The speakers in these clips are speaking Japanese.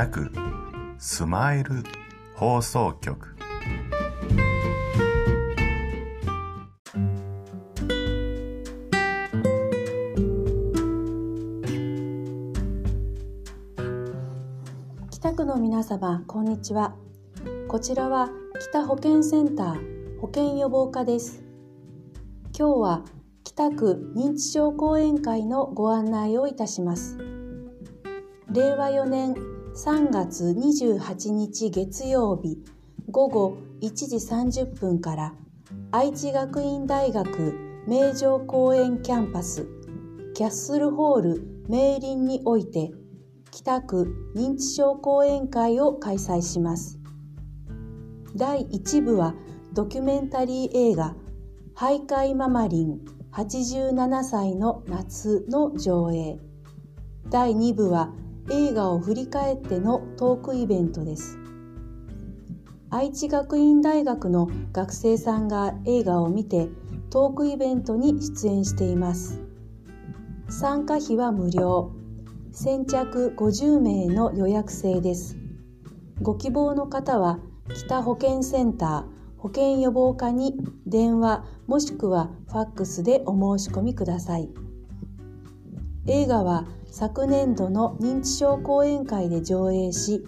北区スマイル放送局。北区の皆様、こんにちは。こちらは北保健センター保健予防課です。今日は北区認知症講演会のご案内をいたします。令和4年3月28日月曜日午後1時30分から愛知学院大学名城公園キャンパスキャッスルホール明林において北区認知症講演会を開催します。第1部はドキュメンタリー映画徘徊ママリン87歳の夏の上映。第2部は映画を振り返ってのトークイベントです。愛知学院大学の学生さんが映画を見てトークイベントに出演しています。参加費は無料。先着50名の予約制です。ご希望の方は北保健センター保健予防課に電話もしくはファックスでお申し込みください。映画は昨年度の認知症講演会で上映し、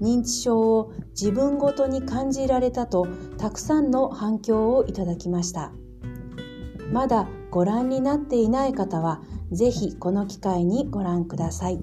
認知症を自分ごとに感じられたとたくさんの反響をいただきました。まだご覧になっていない方は、ぜひこの機会にご覧ください。